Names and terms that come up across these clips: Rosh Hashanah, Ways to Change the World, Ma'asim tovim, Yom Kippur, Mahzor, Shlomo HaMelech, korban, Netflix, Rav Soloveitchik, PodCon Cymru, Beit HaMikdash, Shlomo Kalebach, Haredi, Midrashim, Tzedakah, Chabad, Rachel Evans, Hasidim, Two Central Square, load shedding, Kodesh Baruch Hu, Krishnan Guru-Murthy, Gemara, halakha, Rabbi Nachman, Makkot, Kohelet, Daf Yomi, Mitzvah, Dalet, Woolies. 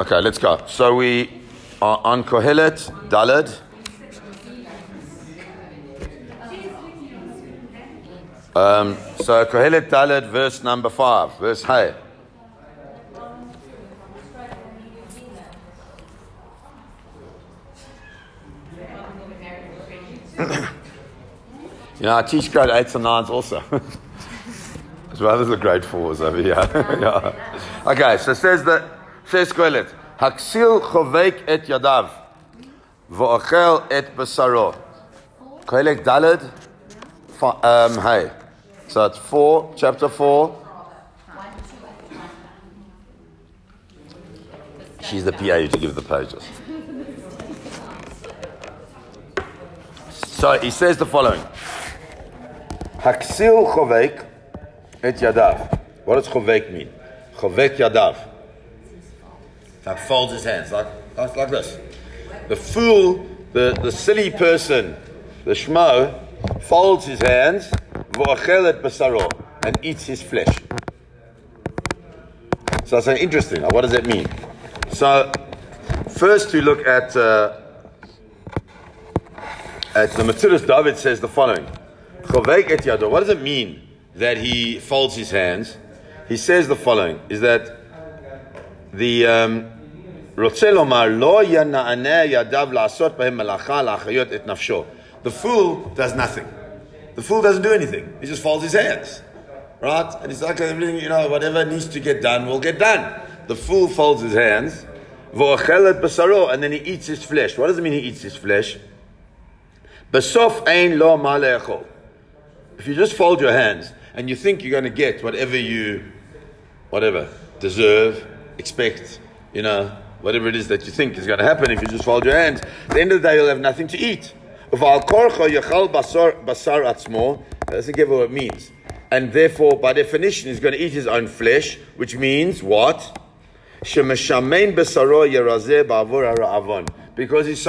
Okay, let's go. So we are on Kohelet, Dalet. So Kohelet, Dalet, verse number 5, verse Hey. You know, I teach grade 8s and 9s also. As well as the grade 4s over here. Yeah. Okay, so it says that, says Kohelet, Haksil chovek et yadav, v'ochel et besaro. Kohelet Daled, hey. So it's 4, chapter 4. She's the PA to give the pages. So he says the following. Haksil chovek et yadav. What does chovek mean? Chovek yadav. Like folds his hands, like this. The fool, the silly person, the shmo, folds his hands, v'ochel et basaro, and eats his flesh. So that's interesting. What does that mean? So first we look at the Matthias David says the following. Chovek et yado. What does it mean that he folds his hands? He says the following, is that the fool does nothing. The fool doesn't do anything. He just folds his hands. Right? And he's like, everything, you know, whatever needs to get done will get done. The fool folds his hands. And then he eats his flesh. What does it mean he eats his flesh? If you just fold your hands and you think you're going to get whatever you, deserve, expect, you know, whatever it is that you think is going to happen if you just fold your hands, at the end of the day you'll have nothing to eat. Doesn't give what it means. And therefore, by definition, he's going to eat his own flesh, which means what? Because he's so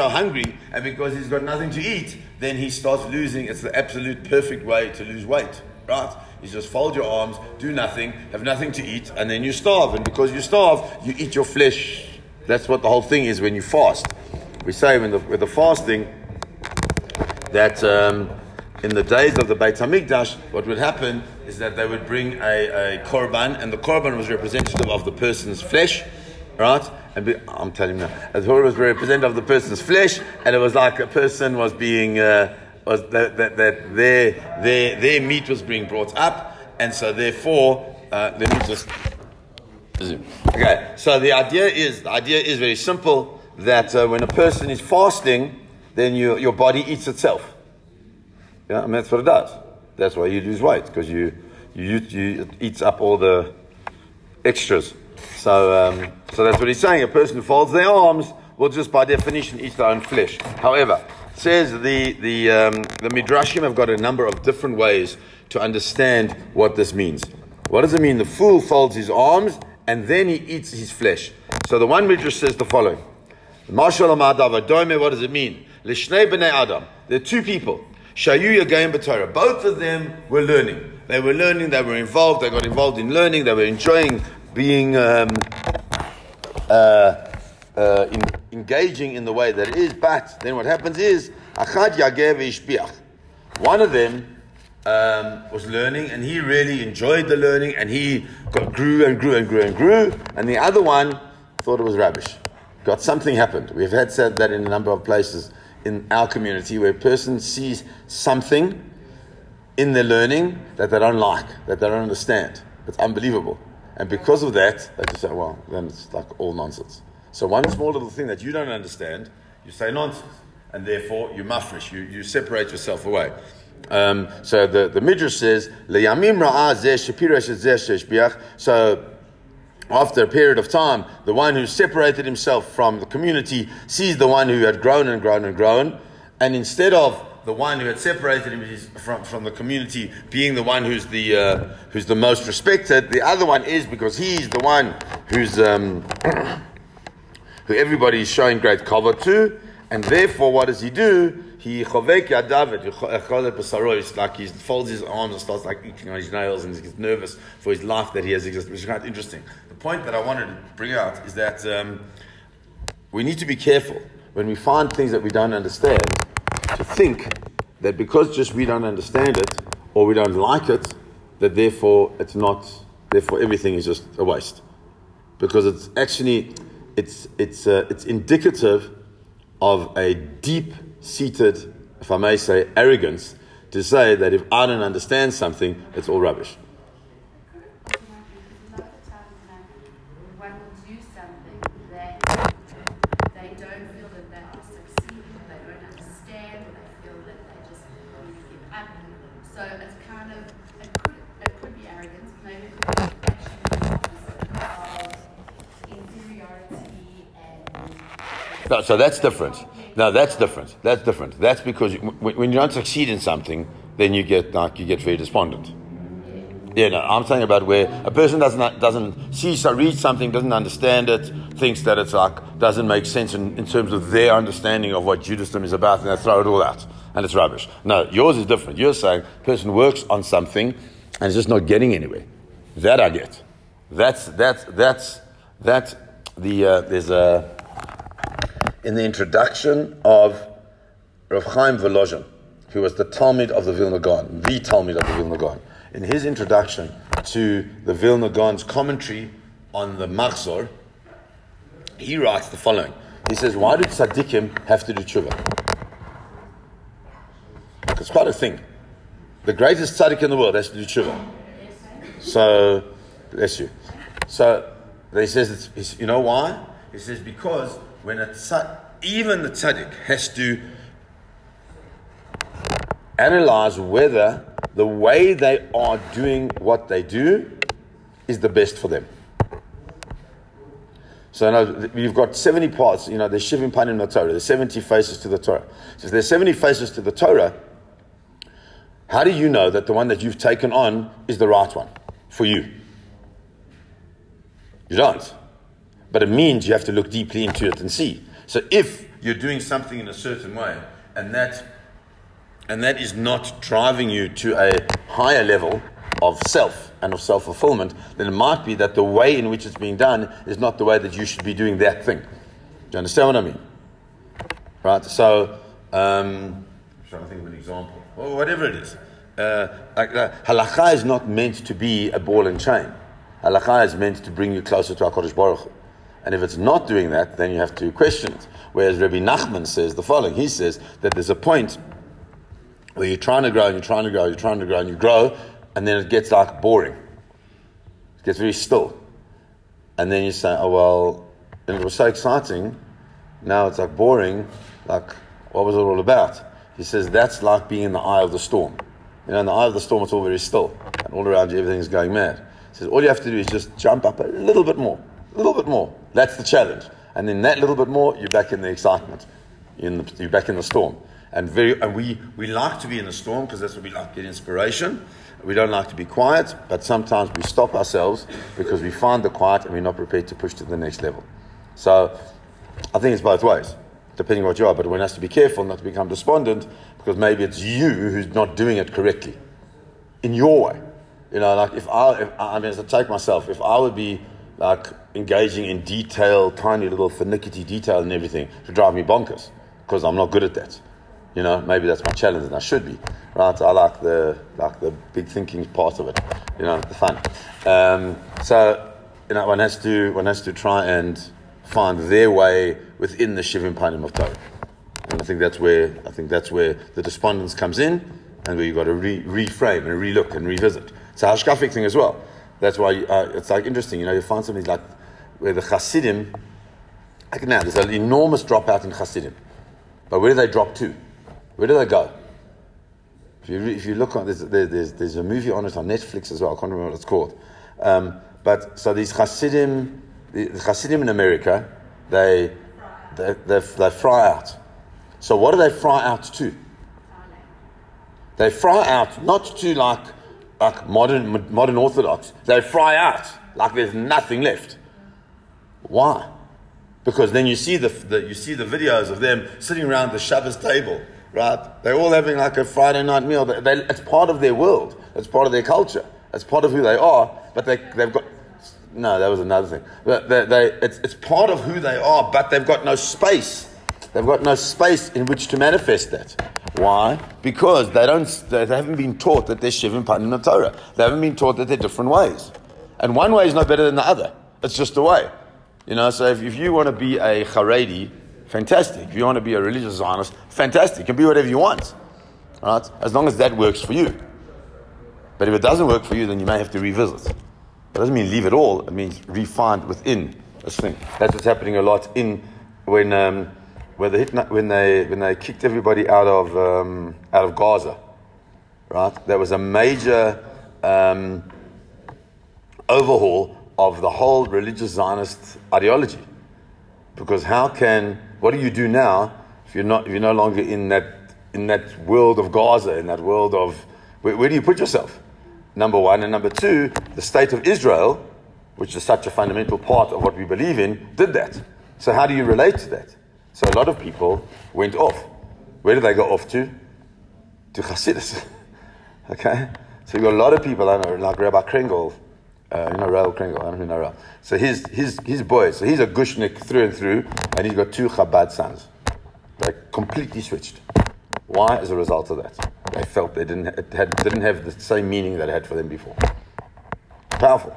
hungry and because he's got nothing to eat, then he starts losing. It's the absolute perfect way to lose weight, right? You just fold your arms, do nothing, have nothing to eat, and then you starve. And because you starve, you eat your flesh. That's what the whole thing is when you fast. We say with the fasting that in the days of the Beit HaMikdash, what would happen is that they would bring a korban, and the korban was representative of the person's flesh, right? And I'm telling you now, as well, it was representative of the person's flesh, and it was like a person was being, their meat was being brought up, and so therefore, let me just zoom. Okay, so the idea is very simple, that when a person is fasting, then your body eats itself. Yeah, and that's what it does. That's why you lose weight, because it eats up all the extras. So that's what he's saying. A person who folds their arms will just by definition eat their own flesh. However, it says the Midrashim have got a number of different ways to understand what this means. What does it mean? The fool folds his arms and then he eats his flesh. So the one Midrash says the following. What does it mean? There are two people. Both of them were learning. They were learning, they were involved, they got involved in learning, they were enjoying being engaging in the way that it is. But then what happens is, one of them was learning and he really enjoyed the learning and he grew. And the other one thought it was rubbish. Got something happened. We've had said that in a number of places in our community where a person sees something in their learning that they don't like, that they don't understand. It's unbelievable. And because of that, they just say, well, then it's like all nonsense. So one small little thing that you don't understand, you say nonsense. And therefore, you mafresh, you separate yourself away. So the Midrash says, so after a period of time, the one who separated himself from the community sees the one who had grown and grown and grown. And instead of the one who had separated him from the community being the one who's the most respected, the other one is, because he's the one who's who everybody's showing great cover to, And therefore, what does he do? He chovek yadavet, cholet besarois, like he folds his arms and starts like eating on his nails, and he gets nervous for his life that he has existed, which is quite interesting. The point that I wanted to bring out is that we need to be careful when we find things that we don't understand to think that because just we don't understand it or we don't like it, that therefore everything is just a waste, because it's actually it's indicative of a deep-seated, if I may say, arrogance to say that if I don't understand something, it's all rubbish. When we do something, they don't feel that they are succeeding, they don't understand, they feel that they just really give up. So it's kind of, it could be arrogance, maybe it could be No, so that's different. No, that's different. That's different. That's because when you don't succeed in something, then you get very despondent. Yeah, no, I'm talking about where a person doesn't see, so read something, doesn't understand it, thinks that it's like doesn't make sense in terms of their understanding of what Judaism is about, and they throw it all out, and it's rubbish. No, yours is different. You're saying a person works on something, and it's just not getting anywhere. That I get. That's the there's a. In the introduction of Rav Chaim Velozhin, who was the Talmid of the Vilna Gaon, in his introduction to the Vilna Gaon's commentary on the Mahzor, he writes the following. He says, why did Tzaddikim have to do Tshuva? It's quite a thing. The greatest Tzaddik in the world has to do Tshuva. So, bless you. So, he says, you know why? He says, because when even the tzaddik has to analyze whether the way they are doing what they do is the best for them. So now you've got 70 parts, there's shivim panim the Torah, there's 70 faces to the Torah. So if there's 70 faces to the Torah, how do you know that the one that you've taken on is the right one for you? You don't. But it means you have to look deeply into it and see. So if you're doing something in a certain way, and that is not driving you to a higher level of self and of self-fulfillment, then it might be that the way in which it's being done is not the way that you should be doing that thing. Do you understand what I mean? Right? So, I'm trying to think of an example. Or whatever it is. Halakha is not meant to be a ball and chain. Halakha is meant to bring you closer to our Kodesh Baruch Hu. And if it's not doing that, then you have to question it. Whereas Rabbi Nachman says the following. He says that there's a point where you're trying to grow, and then it gets like boring. It gets very still. And then you say, oh, well, and it was so exciting. Now it's like boring. Like, what was it all about? He says that's like being in the eye of the storm. In the eye of the storm, it's all very still. And all around you, everything's going mad. He says all you have to do is just jump up a little bit more. That's the challenge. And then that little bit more, you're back in the excitement. You're back in the storm. And we like to be in the storm because that's what we like, get inspiration. We don't like to be quiet, but sometimes we stop ourselves because we find the quiet and we're not prepared to push to the next level. So I think it's both ways, depending on what you are. But one has to be careful not to become despondent because maybe it's you who's not doing it correctly in your way. If I would be like engaging in detail, tiny little finicky detail and everything, to drive me bonkers because I'm not good at that. Maybe that's my challenge and I should be. Right? I like the big thinking part of it. The fun. So one has to try and find their way within the shivim panim of Torah. And I think that's where the despondence comes in, and where you've got to reframe and relook and revisit. It's a hashkafic thing as well. That's why it's like interesting, you find something like where the Hasidim, like now, there's an enormous dropout in Hasidim. But where do they drop to? Where do they go? If you look on, there's a movie on it on Netflix as well, I can't remember what it's called. So these Hasidim, the Hasidim in America, they fry out. So what do they fry out to? They fry out not to like modern Orthodox. They fry out like there's nothing left. Why? because then you see the videos of them sitting around the Shabbos table, right? They're all having like a Friday night meal. It's part of their world. It's part of their culture. It's part of who they are. But they've got no. That was another thing. But it's part of who they are. But they've got no space. They've got no space in which to manifest that. Why? Because they haven't been taught that they're shivim panim in the Torah. They haven't been taught that they're different ways. And one way is no better than the other. It's just a way. You know, so if you want to be a Haredi, fantastic. If you want to be a religious Zionist, fantastic. You can be whatever you want. All right? As long as that works for you. But if it doesn't work for you, then you may have to revisit. It doesn't mean leave it all. It means refine within this thing. That's what's happening a lot in when they kicked everybody out of Gaza, right? There was a major overhaul of the whole religious Zionist ideology, because what do you do now if you're no longer in that world of Gaza, in that world of where do you put yourself? Number one, and number two, the state of Israel, which is such a fundamental part of what we believe in, did that. So how do you relate to that? So a lot of people went off. Where did they go off to? To Hasidus. Okay? So you've got a lot of people, I know, like Rabbi Kringel, Rael Kringel, I don't even know Rael. So his boys, so he's a Gushnik through and through, and he's got 2 Chabad sons. They completely switched. Why? As a result of that. They felt it didn't have the same meaning that it had for them before. Powerful.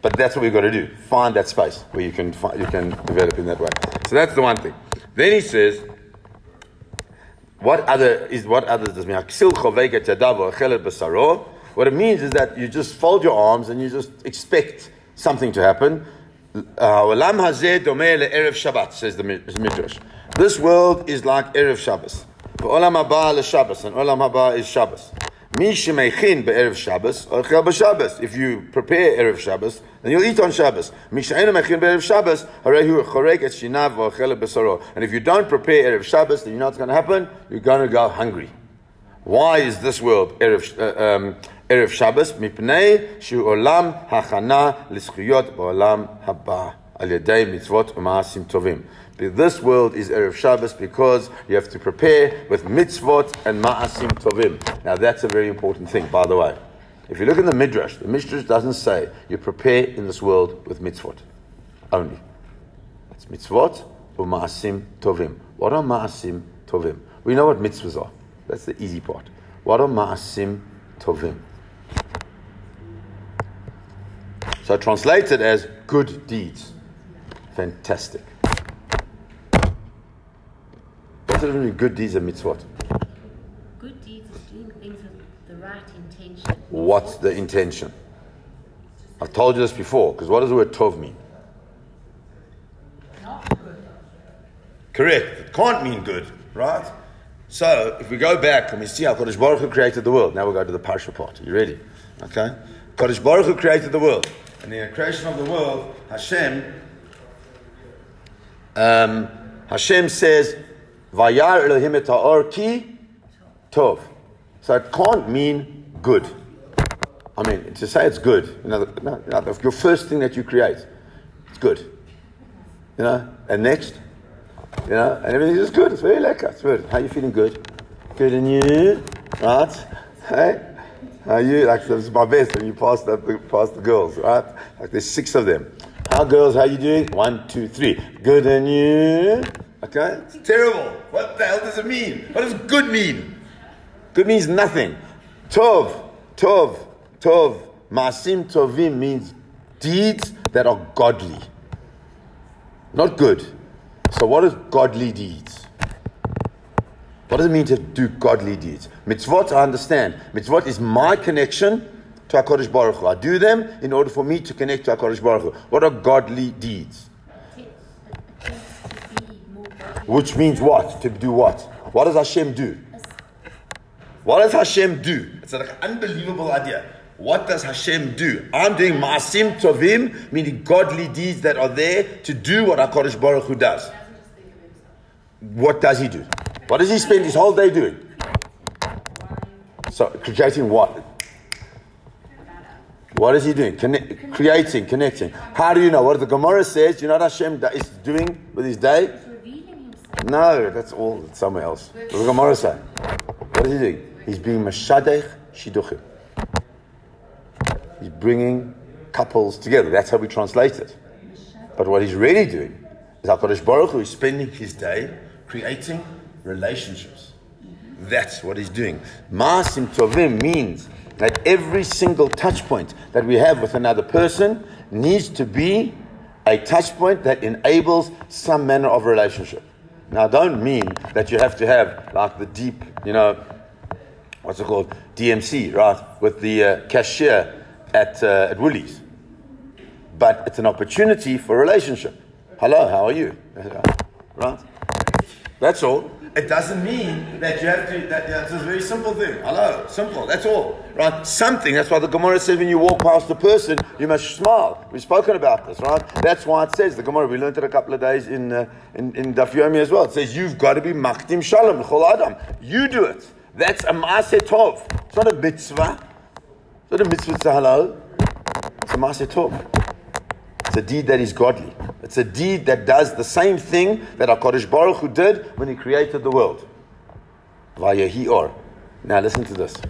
But that's what we've got to do. Find that space where you can develop in that way. So that's the one thing. Then he says, what other does it mean? What it means is that you just fold your arms and you just expect something to happen. Says the Midrash. This world is like Erev Shabbos. Olam haba leShabbos, and Olam haba is Shabbos. If you prepare Erev Shabbos, then you'll eat on Shabbos. And if you don't prepare Erev Shabbos, then you know what's going to happen? You're going to go hungry. Why is this world Erev Shabbos? Mipnei shu olam hachana l'schiyot ba'olam haba al yadei mitzvot u'ma'asim tovim. This world is Erev Shabbos because you have to prepare with mitzvot and ma'asim tovim. Now that's a very important thing, by the way. If you look in the Midrash doesn't say you prepare in this world with mitzvot only. It's mitzvot or ma'asim tovim. What are ma'asim tovim? We know what mitzvahs are. That's the easy part. What are ma'asim tovim? So translated as good deeds. Fantastic. Good deeds and mitzvot. Good deeds is doing things with the right intention. What's the intention? I've told you this before, because what does the word tov mean? Not good. Correct. It can't mean good, right? So, if we go back and we see how Kodesh Baruch Hu created the world. Now we'll go to the parsha part. Are you ready? Okay? Kodesh Baruch Hu created the world. And in the creation of the world, Hashem says, Vayar Elohim eta'or ki tov. So it can't mean good. I mean, to say it's good, your first thing that you create, it's good. And next, and everything is good. It's very lekker. It's good. How are you feeling? Good. Good, and you? Right? Hey? How are you? Like, this is my best when you pass the girls, right? Like, there's 6 of them. How, girls? How are you doing? 1, 2, 3. Good, and you? Okay? It's terrible. What the hell does it mean? What does good mean? Good means nothing. Tov. Ma'asim tovim means deeds that are godly. Not good. So what is godly deeds? What does it mean to do godly deeds? Mitzvot, I understand. Mitzvot is my connection to HaKadosh Baruch Hu. I do them in order for me to connect to HaKadosh Baruch Hu. What are godly deeds? Which means what? To do what? What does Hashem do? What does Hashem do? It's like an unbelievable idea. What does Hashem do? I'm doing ma'asim tovim, meaning godly deeds that are there to do what HaKadosh Baruch Hu does. What does he do? What does he spend his whole day doing? So, creating what? What is he doing? Creating, connecting. How do you know? What the Gemara says, you know what Hashem is doing with his day? He's revealing himself. No, that's all. It's somewhere else. What does the Gemara say? What is he doing? He's being Meshadech Shiduchim. He's bringing couples together. That's how we translate it. But what he's really doing is HaKadosh Baruch Hu is spending his day creating relationships. That's what he's doing. Maasim Tovim means that every single touch point that we have with another person needs to be a touch point that enables some manner of relationship. Now, I don't mean that you have to have like the deep, you know, what's it called, DMC, right, with the cashier at Woolies. But it's an opportunity for relationship. Hello, how are you? Right? That's all. It doesn't mean that you have to, that's a very simple thing. Hello, simple, that's all. Right? Something, that's why the Gemara says when you walk past the person, you must smile. We've spoken about this, right? That's why it says, the Gemara, we learned it a couple of days in Daf Yomi as well. It says, you've got to be makdim shalom, l'chol adam. You do it. That's a maaseh tov. It's not a mitzvah. It's not a mitzvah, it's a hello. It's a maaseh tov. It's a deed that is godly. It's a deed that does the same thing that HaKadosh Baruch Hu did when he created the world. Vayehi or. Now listen to this. Isn't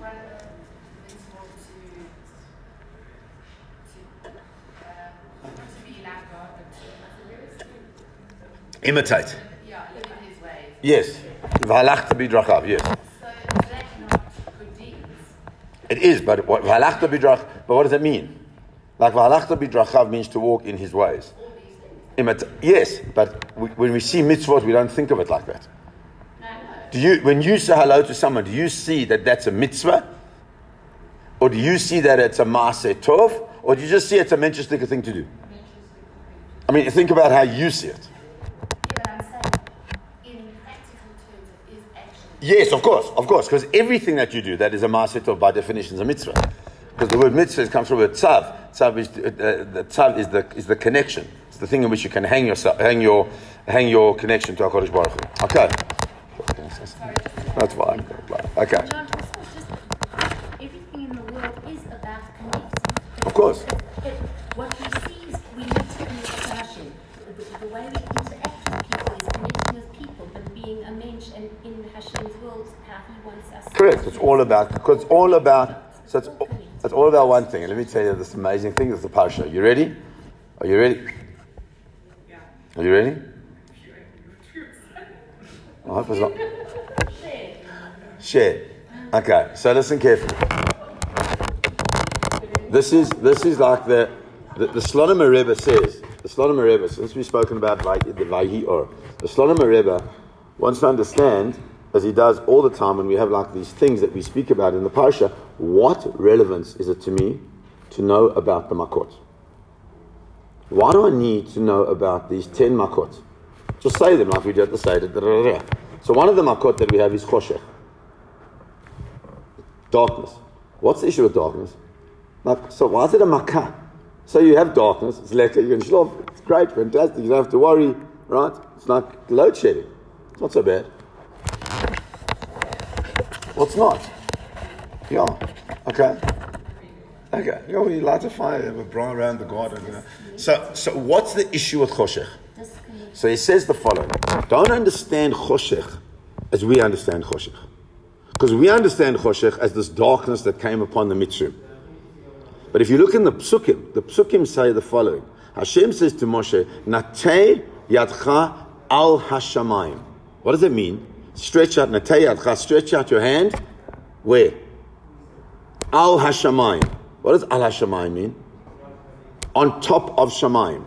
one of the things to be like God, but to imitate? Yeah, live in his ways. Yes. V'halachta b'drachav, yes. So is that not good deeds? It is, but v'halachta b'drachav, but what does it mean? Like v'halachta b'drachav means to walk in his ways. Yes, but when we see mitzvot, we don't think of it like that. No. Do you, when you say hello to someone, do you see that that's a mitzvah? Or do you see that it's a maaseh tov? Or do you just see it's a menschliche thing to do? I mean, think about how you see it. Yes, of course, because everything that you do, that is a maaseh tov by definition is a mitzvah. Because the word mitzvah comes from the word tzav. Tzav is the tzav is the connection. It's the thing in which you can hang your connection to HaKadosh Baruch Hu. Okay, that's fine. Okay. Everything in the world is about connecting. Of course. What we see is we need to connect to Hashem. The way we interact with people is connecting with people, but being a mensch and in Hashem's world, how He wants us. Correct. It's all about. Because it's all about. So it's all about one thing. And let me tell you this amazing thing. This is the parsha. You ready? Are you ready? Yeah. Are you ready? I hope it's not. Share. Okay. So listen carefully. This is like the Slonim Rebbe says. The Slonim Rebbe, since we've spoken about like the Vayi Or, the Slonim Rebbe wants to understand, as he does all the time when we have like these things that we speak about in the parsha, what relevance is it to me to know about the Makkot? Why do I need to know about these 10 Makkot? Just say them like we did the Seder. So one of the Makkot that we have is Choshech. Darkness. What's the issue with darkness? Like, so why is it a Makkah? So you have darkness, it's lekker, you can shlop, it's great, fantastic, you don't have to worry, right? It's like load shedding. It's not so bad. What's not? Yeah. Okay. Okay. You know, we light a fire, have a bra around the garden. You know. So what's the issue with Choshech? So he says the following. Don't understand Choshech as we understand Choshech. Because we understand Choshech as this darkness that came upon the Mitzrayim. But if you look in the Psukim say the following. Hashem says to Moshe, Natei Yadcha al Hashamayim. What does it mean? Stretch out your hand. Where? Al Hashamayim. What does Al Hashamayim mean? On top of Shamayim.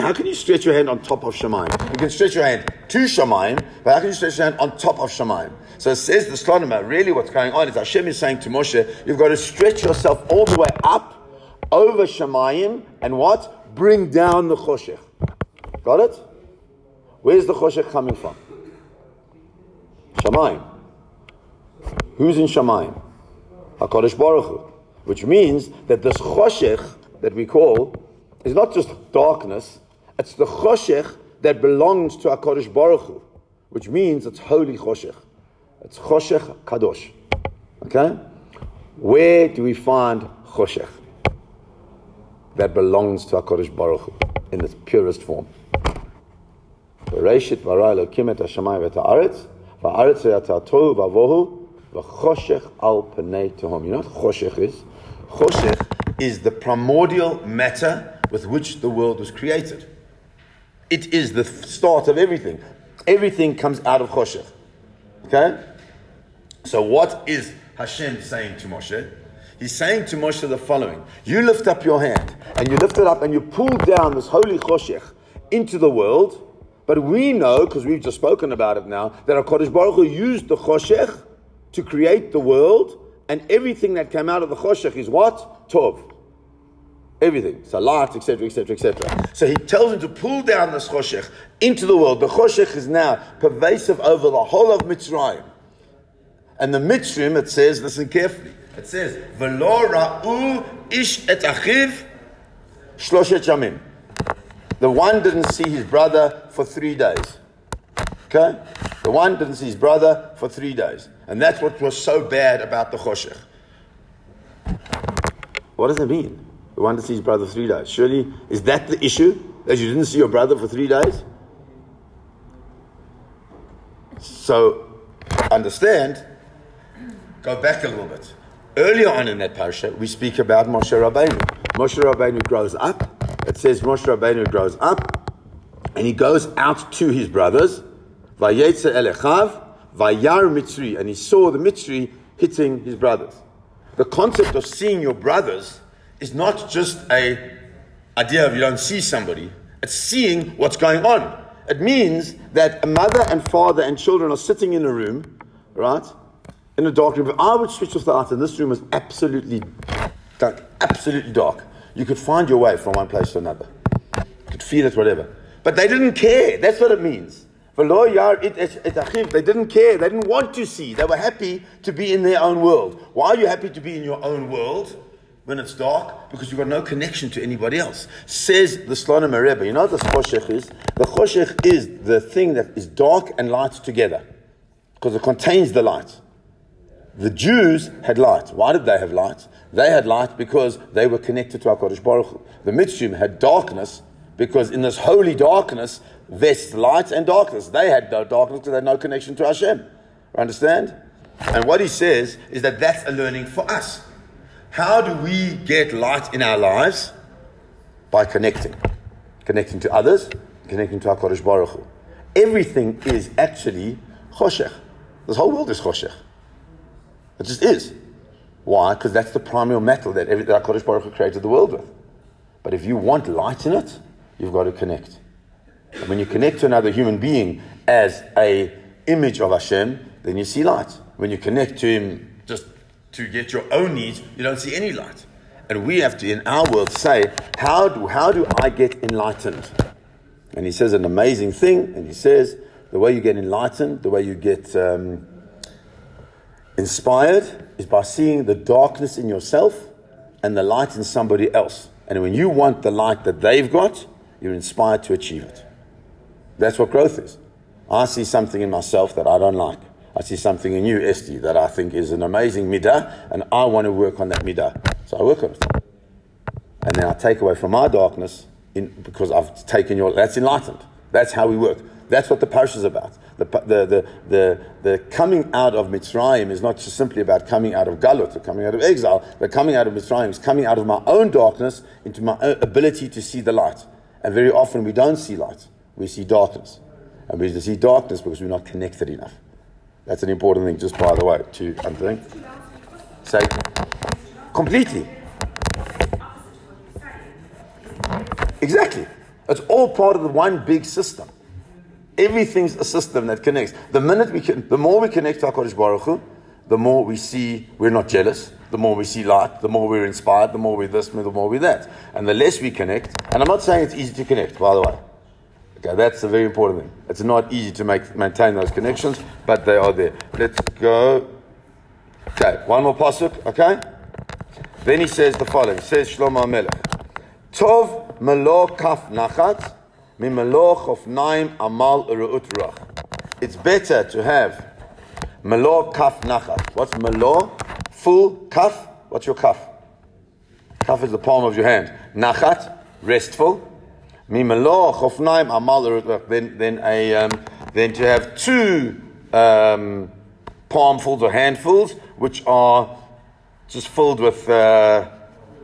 How can you stretch your hand on top of Shamayim? You can stretch your hand to Shamayim, but how can you stretch your hand on top of Shamayim? So it says the Slonim, really what's going on is Hashem is saying to Moshe, you've got to stretch yourself all the way up, over Shamayim, and what? Bring down the Choshech. Got it? Where's the Choshech coming from? Shamayim. Who's in Shamayim? HaKadosh Baruch Hu. Which means that this Choshech that we call is not just darkness, it's the Choshech that belongs to HaKadosh Baruch Hu. Which means it's holy Choshech. It's Choshech Kadosh. Okay? Where do we find Choshech? That belongs to HaKodesh Baruch Hu in its purest form. Bereshit bara Elokim et hashamayim v'ta'aretz, va'aretz v'yata'atohu v'avohu, v'choshech al p'nei tohom. You know what Choshech is? Choshech is the primordial matter with which the world was created. It is the start of everything. Everything comes out of Choshech. Okay? So what is Hashem saying to Moshe? He's saying to Moshe the following. You lift up your hand, and you lift it up, and you pull down this holy Choshech into the world. But we know, because we've just spoken about it now, that HaKadosh Baruch Hu used the Choshech to create the world, and everything that came out of the Choshech is what? Tov. Everything. So light, etc., etc., etc. So he tells him to pull down this Choshech into the world. The Choshech is now pervasive over the whole of Mitzrayim. And the Mitzrayim, it says, listen carefully, it says, V'lo ra'u ish et achiv shloshet yamim. The one didn't see his brother for 3 days. Okay? The one didn't see his brother for 3 days. And that's what was so bad about the Choshech. What does it mean? The one didn't see his brother for 3 days. Surely, is that the issue? That you didn't see your brother for 3 days? So, understand, go back a little bit. Earlier on in that parasha, we speak about Moshe Rabbeinu. Moshe Rabbeinu grows up. It says Moshe Rabbeinu grows up, and he goes out to his brothers, Vayetze elechav, Vayar Mitzri, and he saw the Mitzri hitting his brothers. The concept of seeing your brothers is not just a idea of you don't see somebody. It's seeing what's going on. It means that a mother and father and children are sitting in a room, right, in a dark room. But I would switch off the lights, and this room is absolutely dark, absolutely dark. You could find your way from one place to another. You could feel it, whatever. But they didn't care. That's what it means. They didn't care. They didn't want to see. They were happy to be in their own world. Why are you happy to be in your own world when it's dark? Because you've got no connection to anybody else. Says the Slonim Rebbe. You know what the Choshech is? The Choshech is the thing that is dark and light together. Because it contains the light. The Jews had light. Why did they have light? They had light because they were connected to HaKadosh Baruch Hu. The Mitzrayim had darkness because in this holy darkness, there's light and darkness. They had no darkness because they had no connection to Hashem. Understand? And what he says is that that's a learning for us. How do we get light in our lives? By connecting. Connecting to others, connecting to HaKadosh Baruch Hu. Everything is actually Choshech. This whole world is Choshech. It just is. Why? Because that's the primary metal that HaKadosh Baruch Hu created the world with. But if you want light in it, you've got to connect. And when you connect to another human being as a image of Hashem, then you see light. When you connect to him just to get your own needs, you don't see any light. And we have to, in our world, say, how do I get enlightened? And he says an amazing thing, and he says, the way you get enlightened, the way you get inspired, is by seeing the darkness in yourself and the light in somebody else. And when you want the light that they've got, you're inspired to achieve it. That's what growth is. I see something in myself that I don't like. I see something in you, Esti, that I think is an amazing midah, and I want to work on that midah. So I work on it. And then I take away from my darkness because I've taken your... That's enlightened. That's how we work. That's what the parsha is about. The coming out of Mitzrayim is not just simply about coming out of Galut or coming out of exile. The coming out of Mitzrayim is coming out of my own darkness into my own ability to see the light. And very often we don't see light. We see darkness. And we see darkness because we're not connected enough. That's an important thing, just by the way, to understand. So, completely. Exactly. It's all part of the one big system. Everything's a system that connects. The more we connect to HaKadosh Baruch Hu, the more we see we're not jealous, the more we see light, the more we're inspired, the more we're this, the more we're that. And the less we connect, and I'm not saying it's easy to connect, by the way. Okay, that's a very important thing. It's not easy to maintain those connections, but they are there. Let's go. Okay, one more pasuk, okay? Then he says the following. He says, Shlomo HaMelech, Tov melo kaf nachat, mi melo chofnaim amal ureut ruach. It's better to have melo kaf nachat. What's melo? Full kaf What's your kaf? Kaf is the palm of your hand. Nachat, restful. Mimelo, chofnaim, amal, then to have two palmfuls or handfuls, which are just filled with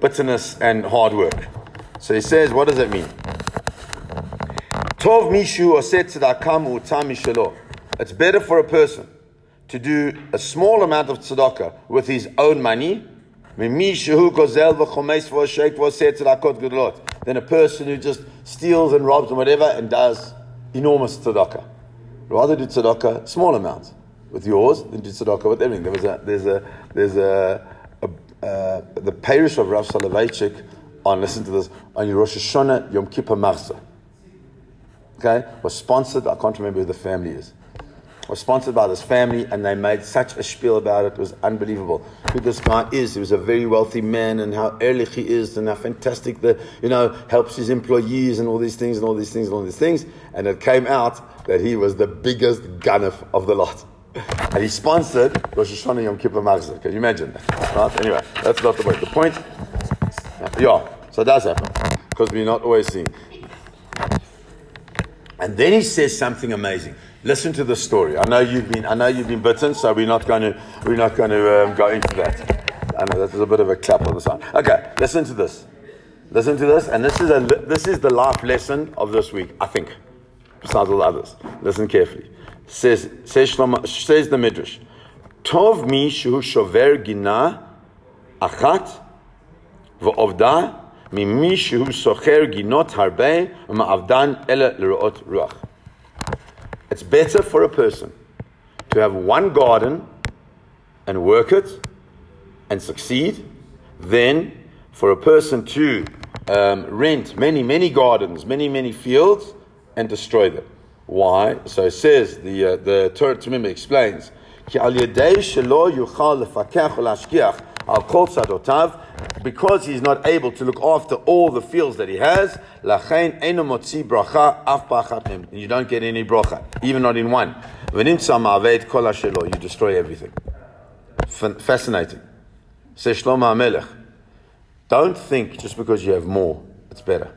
bitterness and hard work. So he says, what does that mean? Tov mishu oseh tzedakah mu'utzah mishelo. It's better for a person to do a small amount of tzedakah with his own money than a person who just steals and robs and whatever and does enormous tzedakah. Rather do tzedakah, small amounts, with yours than do tzedakah with everything. The parish of Rav Soloveitchik on, listen to this, on Rosh Hashanah, Yom Kippur, Mahzor. Okay? Was sponsored, I can't remember who the family is. Was sponsored by this family, and they made such a spiel about it. It was unbelievable who this guy is. He was a very wealthy man, and how ehrlich he is, and how fantastic the, you know, helps his employees, and all these things, and all these things, and all these things. And it came out that he was the biggest ganef of the lot. And he sponsored Rosh Hashanah Yom Kippur Mahzor. Can you imagine that? Right? Anyway, that's not the way. The point, yeah, so it does happen, because we're not always seeing. And then he says something amazing. Listen to the story. I know you've been bitten, so we're not going to go into that. I know that was a bit of a clap on the side. Okay, listen to this. Listen to this, and this is the life lesson of this week, I think, besides all the others. Listen carefully. Says the Midrash, Tov mi shu shover gina achat v'ovda mi mi shu socher ginot harbe ma'avdan ele l'ro'ot ruach. It's better for a person to have one garden and work it and succeed than for a person to rent many, many gardens, many, many fields and destroy them. Why? So it says, the Torah Tumim explains, because he's not able to look after all the fields that he has, you don't get any bracha, even not in one. You destroy everything. Fascinating. Says Shlomo HaMelech, don't think just because you have more, it's better.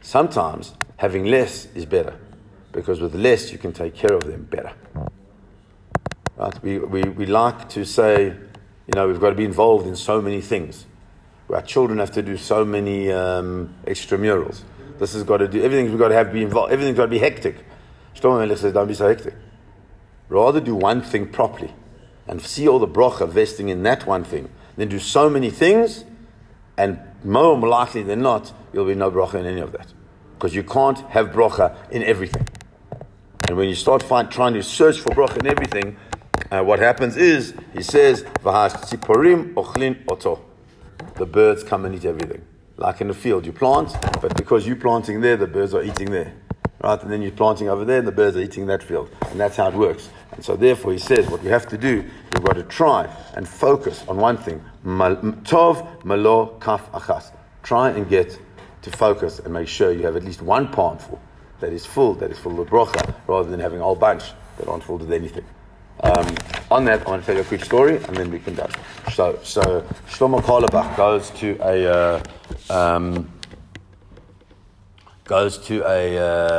Sometimes having less is better, because with less you can take care of them better. Right? We like to say, you know, we've got to be involved in so many things. Our children have to do so many extramurals. This has got to do, everything's got to have to be involved. Everything's got to be hectic. Shlomo HaMelech says, don't be so hectic. Rather do one thing properly and see all the bracha vesting in that one thing. Then do so many things, and more likely than not, there'll be no bracha in any of that. Because you can't have bracha in everything. And when you start trying to search for bracha in everything, what happens is, he says, "V'ha'tziporim ochlin oto." The birds come and eat everything. Like in the field, you plant, but because you're planting there, the birds are eating there, right? And then you're planting over there, and the birds are eating that field, and that's how it works. And so, therefore, he says, what we have to do, we've got to try and focus on one thing. Tov malo kaf achas. Try and get to focus and make sure you have at least one palmful that is full of bracha, rather than having a whole bunch that aren't full of anything. On that, I want to tell you a quick story, and then we can go. So Shlomo Kalebach goes to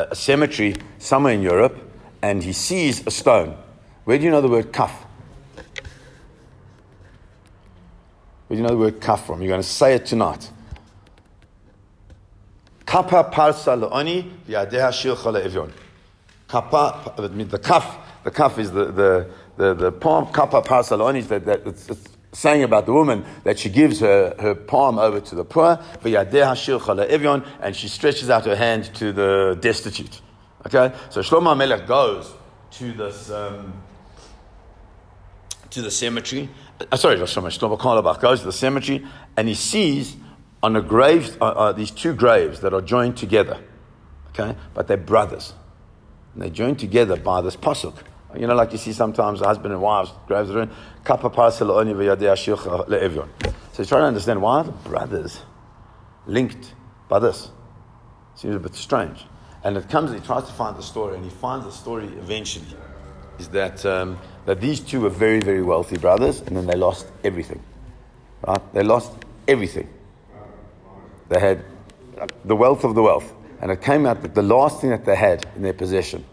a cemetery somewhere in Europe, and he sees a stone. Where do you know the word kaf? Where do you know the word kaf from? You're going to say it tonight. Kapa parsa leoni v'yadeha shilcha le'evyon. Kapa, the kaf. The kaf is the palm. Kappa parasaloni, it's saying about the woman that she gives her palm over to the poor. And she stretches out her hand to the destitute. Okay, so Shlomo HaMelech goes to this to the cemetery. Shlomo Kalebach goes to the cemetery, and he sees on a grave these two graves that are joined together. Okay, but they're brothers. And they're joined together by this pasuk. You know, like you see sometimes husband and wives, graves are in. So you try to understand why the brothers linked by this. Seems a bit strange. And it comes, and he tries to find the story, and he finds the story eventually. Is that these two were very, very wealthy brothers, and then they lost everything. Right? They lost everything. They had the wealth of the wealth. And it came out that the last thing that they had in their possession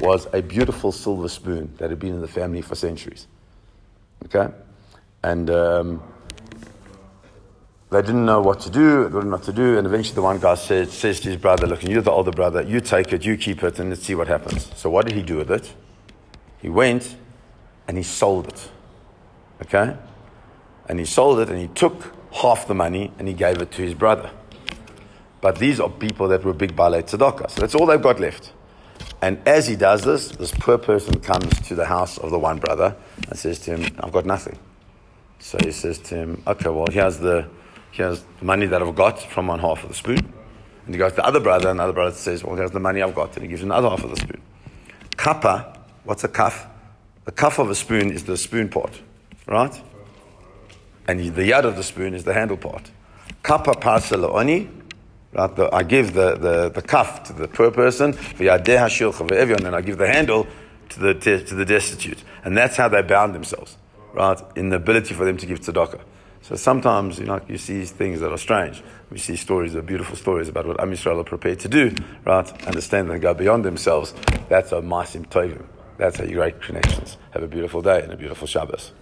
was a beautiful silver spoon that had been in the family for centuries. Okay? And they didn't know what to do, they didn't know what to do, and eventually the one guy says to his brother, look, you're the older brother, you take it, you keep it, and let's see what happens. So what did he do with it? He went and he sold it. Okay? And he sold it and he took half the money and he gave it to his brother. But these are people that were big Balei Tzedakah, so that's all they've got left. And as he does this, this poor person comes to the house of the one brother and says to him, I've got nothing. So he says to him, okay, well, here's the money that I've got from one half of the spoon. And he goes to the other brother, and the other brother says, well, here's the money I've got. And he gives him another half of the spoon. Kappa, what's a cuff? The cuff of a spoon is the spoon part, right? And the yad of the spoon is the handle part. Kappa parsel oni. Right, I give the cuff to the poor person, and I give the handle to the destitute. And that's how they bound themselves, right, in the ability for them to give tzedakah. So sometimes, you see things that are strange. We see stories, beautiful stories about what Am Yisrael are prepared to do, right, understand and go beyond themselves. That's a maasim tovim. That's how you create connections. Have a beautiful day and a beautiful Shabbos.